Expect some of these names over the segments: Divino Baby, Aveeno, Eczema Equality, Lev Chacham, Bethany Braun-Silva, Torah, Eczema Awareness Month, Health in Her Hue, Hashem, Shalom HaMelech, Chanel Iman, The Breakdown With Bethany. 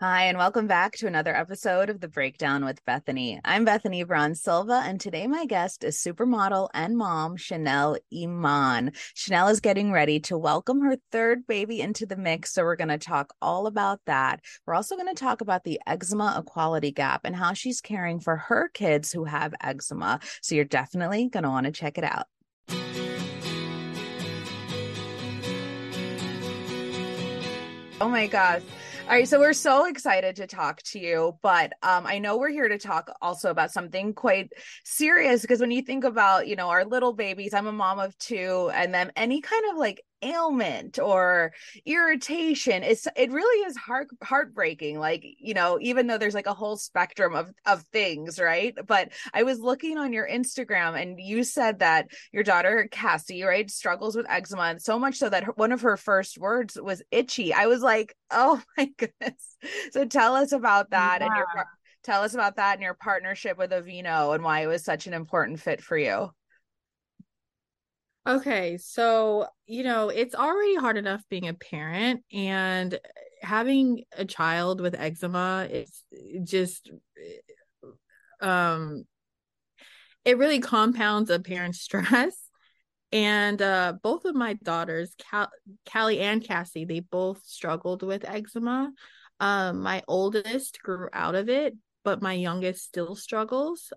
Hi, and welcome back to another episode of The Breakdown with Bethany. I'm Bethany Braun-Silva, and today my guest is supermodel and mom, Chanel Iman. Chanel is getting ready to welcome her third baby into the mix, so we're going to talk all about that. We're also going to talk about the eczema equality gap and how she's caring for her kids who have eczema, so you're definitely going to want to check it out. Oh my gosh. All right, so we're so excited to talk to you, but I know we're here to talk also about something quite serious, because when you think about, you know, our little babies, I'm a mom of two, and then any kind of like ailment or irritation, it really is heartbreaking. Like, you know, even though there's like a whole spectrum of things, right? But I was looking on your Instagram, and you said that your daughter Cassie, right, struggles with eczema, and so much so that one of her first words was itchy. I was like, oh my goodness. So tell us about that. Yeah. And tell us about that and your partnership with Aveeno and why it was such an important fit for you. Okay, so, you know, it's already hard enough being a parent, and having a child with eczema is just, it really compounds a parent's stress. And both of my daughters, Callie and Cassie, they both struggled with eczema. My oldest grew out of it, but my youngest still struggles.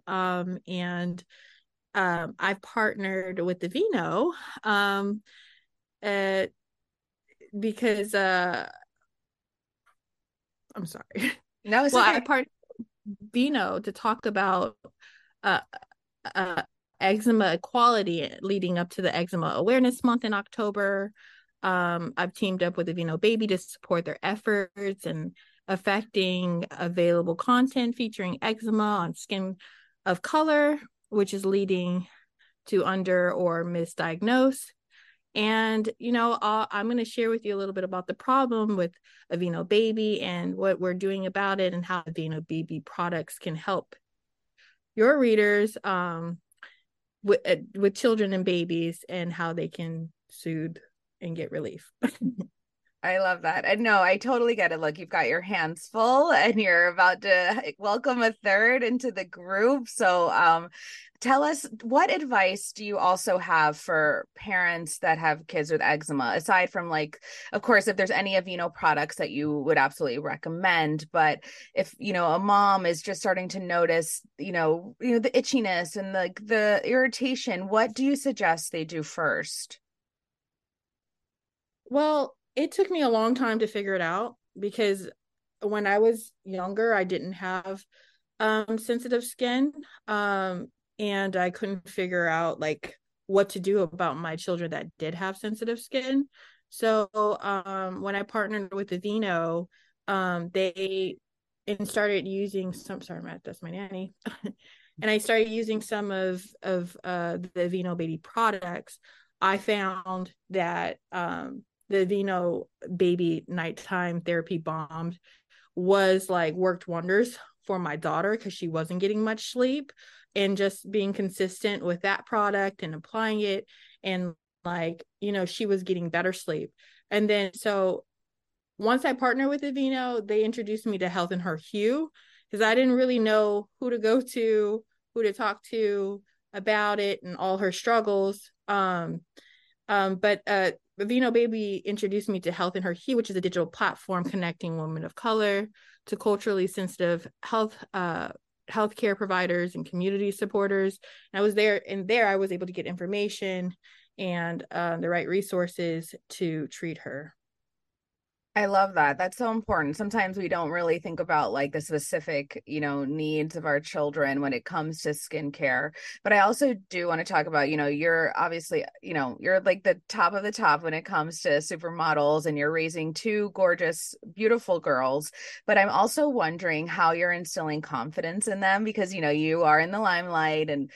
I partnered with Aveeno because I'm sorry. No, it's okay. I partnered with Aveeno to talk about eczema equality leading up to the Eczema Awareness Month in October. I've teamed up with Divino Baby to support their efforts and affecting available content featuring eczema on skin of color, which is leading to under or misdiagnosed. And, you know, I'm going to share with you a little bit about the problem with Aveeno Baby and what we're doing about it and how Aveeno Baby products can help your readers with children and babies, and how they can soothe and get relief. I love that. And no, I totally get it. Look, you've got your hands full, and you're about to welcome a third into the group. So tell us, what advice do you also have for parents that have kids with eczema, aside from, like, of course, if there's any Aveeno products that you would absolutely recommend, but if, you know, a mom is just starting to notice, you know, the itchiness and the irritation, what do you suggest they do first? Well, it took me a long time to figure it out, because when I was younger, I didn't have sensitive skin, and I couldn't figure out like what to do about my children that did have sensitive skin. So when I partnered with Aveeno, started using some. Sorry, Matt, that's my nanny. And I started using some of the Aveeno Baby products. I found that the Aveeno Baby nighttime therapy bombs worked wonders for my daughter, because she wasn't getting much sleep, and just being consistent with that product and applying it, and she was getting better sleep. And then, so once I partnered with Aveeno, they introduced me to Health in Her Hue, because I didn't really know who to go to, who to talk to about it and all her struggles. But Aveeno Baby introduced me to Health in Her Hue, which is a digital platform connecting women of color to culturally sensitive healthcare providers and community supporters. And I was there, I was able to get information and the right resources to treat her. I love that. That's so important. Sometimes we don't really think about like the specific, you know, needs of our children when it comes to skincare. But I also do want to talk about, you know, you're obviously, you know, you're like the top of the top when it comes to supermodels, and you're raising two gorgeous, beautiful girls. But I'm also wondering how you're instilling confidence in them, because, you know, you are in the limelight, and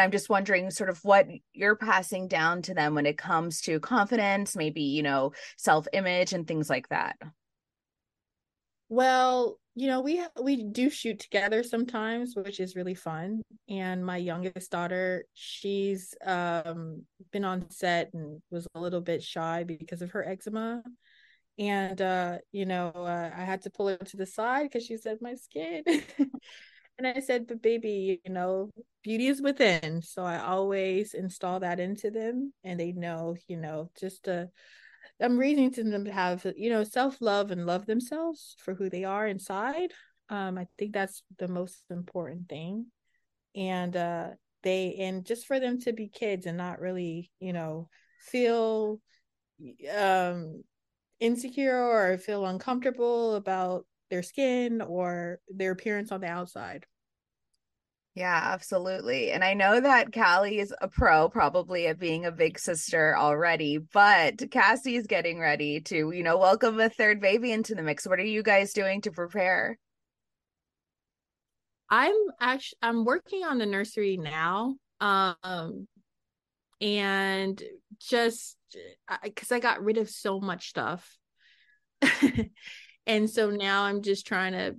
I'm just wondering sort of what you're passing down to them when it comes to confidence, maybe, you know, self-image and things like that. Well, you know, we do shoot together sometimes, which is really fun. And my youngest daughter, she's been on set and was a little bit shy because of her eczema. And, you know, I had to pull her to the side because she said, "My skin." And I said, "But baby, you know, beauty is within." So I always install that into them, and they know, you know, just to, I'm raising to them to have, you know, self-love and love themselves for who they are inside. I think that's the most important thing. And just for them to be kids and not really, you know, feel insecure or feel uncomfortable about their skin or their appearance on the outside. Yeah, absolutely. And I know that Callie is a pro probably at being a big sister already, but Cassie is getting ready to, you know, welcome a third baby into the mix. What are you guys doing to prepare? I'm working on the nursery now. And just because I got rid of so much stuff. And so now I'm just trying to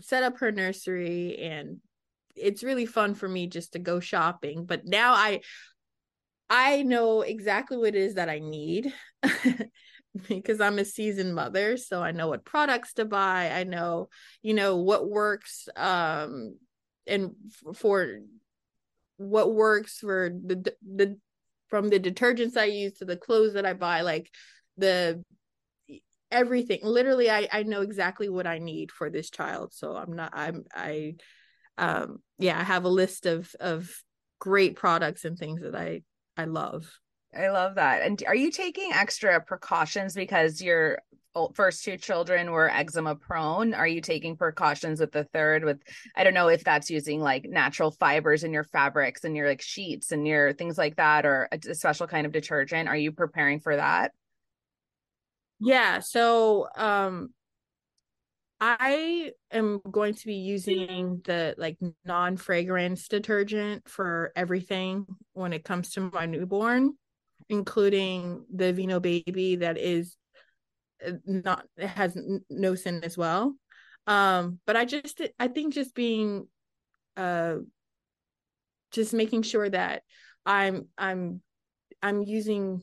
set up her nursery, and it's really fun for me just to go shopping. But now I know exactly what it is that I need because I'm a seasoned mother. So I know what products to buy. I know, you know, what works for the from the detergents I use to the clothes that I buy, like everything. Literally, I know exactly what I need for this child. So I have a list of great products and things that I love. I love that. And are you taking extra precautions because your first two children were eczema prone? Are you taking precautions with the third? With, I don't know if that's using like natural fibers in your fabrics and your like sheets and your things like that, or a special kind of detergent. Are you preparing for that? Yeah, so I am going to be using the like non-fragrance detergent for everything when it comes to my newborn, including the Aveeno Baby that is not, has no scent as well. But I think being just making sure that I'm using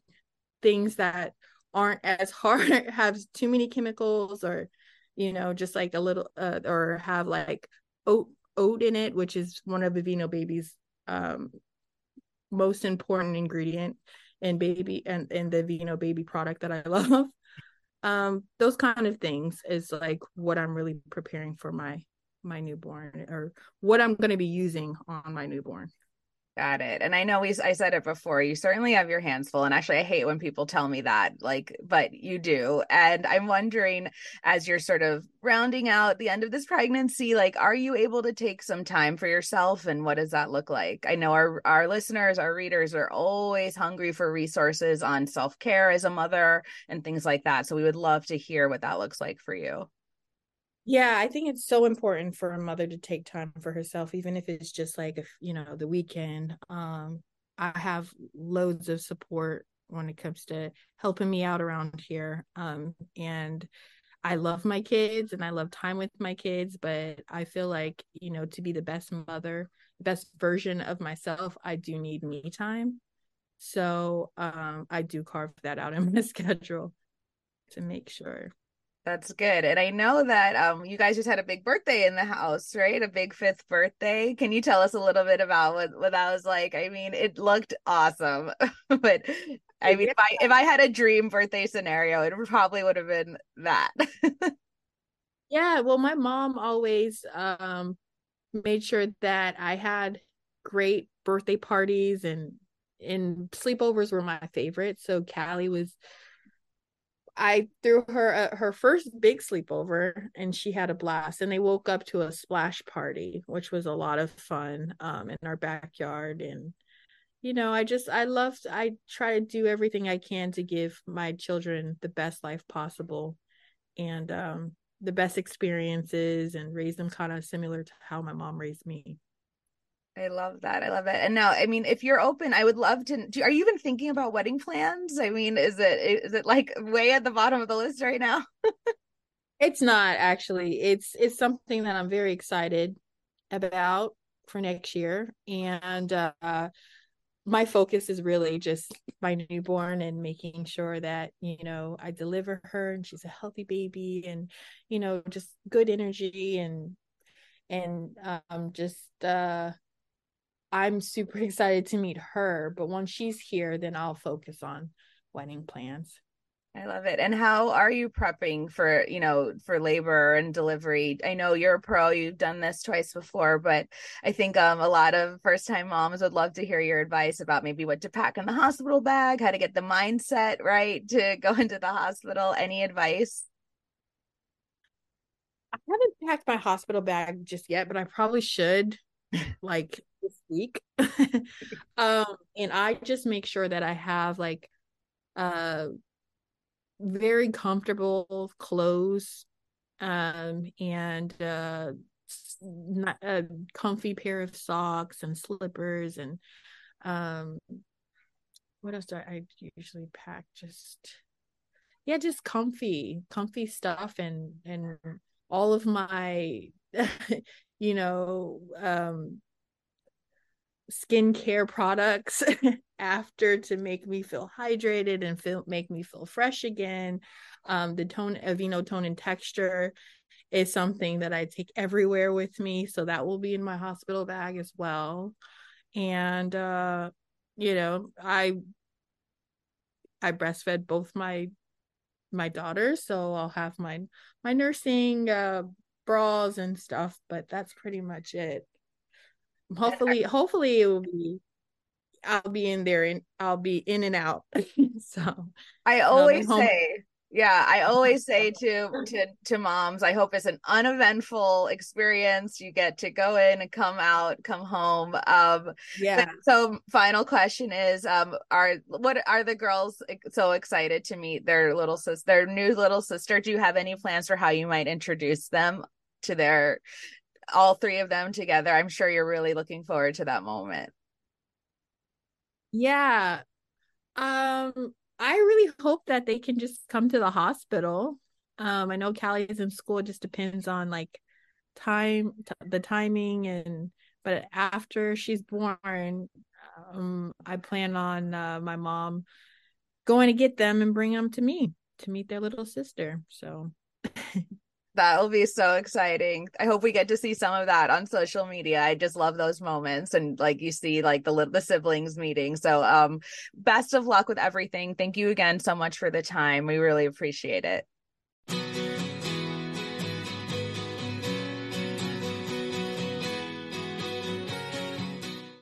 things that aren't as hard, have too many chemicals, or, you know, just like a little or have like oat in it, which is one of Aveeno Baby's most important ingredient in baby and the Aveeno Baby product that I love. Those kind of things is like what I'm really preparing for my newborn, or what I'm going to be using on my newborn. Got it. And I know I said it before, you certainly have your hands full. And actually, I hate when people tell me that, like, but you do. And I'm wondering, as you're sort of rounding out the end of this pregnancy, like, are you able to take some time for yourself? And what does that look like? I know our listeners, our readers are always hungry for resources on self-care as a mother and things like that. So we would love to hear what that looks like for you. Yeah, I think it's so important for a mother to take time for herself, even if it's just like, you know, the weekend. I have loads of support when it comes to helping me out around here. And I love my kids and I love time with my kids, but I feel like, you know, to be the best mother, best version of myself, I do need me time. So I do carve that out in my schedule to make sure. That's good. And I know that you guys just had a big birthday in the house, right? A big 5th birthday. Can you tell us a little bit about what that was like? I mean, it looked awesome. But I mean, if I had a dream birthday scenario, it probably would have been that. Yeah. Well, my mom always made sure that I had great birthday parties and and sleepovers were my favorite. So Callie was, I threw her her first big sleepover and she had a blast, and they woke up to a splash party, which was a lot of fun in our backyard. And, you know, I try to do everything I can to give my children the best life possible and the best experiences, and raise them kind of similar to how my mom raised me. I love that. I love it. And now, I mean, if you're open, I would love to, are you even thinking about wedding plans? I mean, is it like way at the bottom of the list right now? It's not actually, it's something that I'm very excited about for next year. And, my focus is really just my newborn and making sure that, you know, I deliver her and she's a healthy baby and, you know, just good energy and I'm super excited to meet her, but once she's here, then I'll focus on wedding plans. I love it. And how are you prepping for, you know, for labor and delivery? I know you're a pro, you've done this twice before, but I think a lot of first-time moms would love to hear your advice about maybe what to pack in the hospital bag, how to get the mindset right to go into the hospital. Any advice? I haven't packed my hospital bag just yet, but I probably should. Like this week. And I just make sure that I have like very comfortable clothes and not a comfy pair of socks and slippers, and what else do I usually pack? Just comfy stuff and all of my you know, skincare products after to make me feel hydrated and make me feel fresh again. The Aveeno Tone and Texture is something that I take everywhere with me. So that will be in my hospital bag as well. And, you know, I breastfed both my daughters, so I'll have my nursing, bras and stuff, but that's pretty much it. Hopefully it will be, I'll be in there and I'll be in and out. So I always say, to moms, I hope it's an uneventful experience. You get to go in and come out, come home. So final question is, what are the girls so excited to meet their new little sister? Do you have any plans for how you might introduce them to all three of them together? I'm sure you're really looking forward to that moment. Yeah. I really hope that they can just come to the hospital. I know Callie is in school. It just depends on like the timing. But after she's born, I plan on my mom going to get them and bring them to me to meet their little sister. So that will be so exciting. I hope we get to see some of that on social media. I just love those moments. And like you see like the siblings meeting. So best of luck with everything. Thank you again so much for the time. We really appreciate it.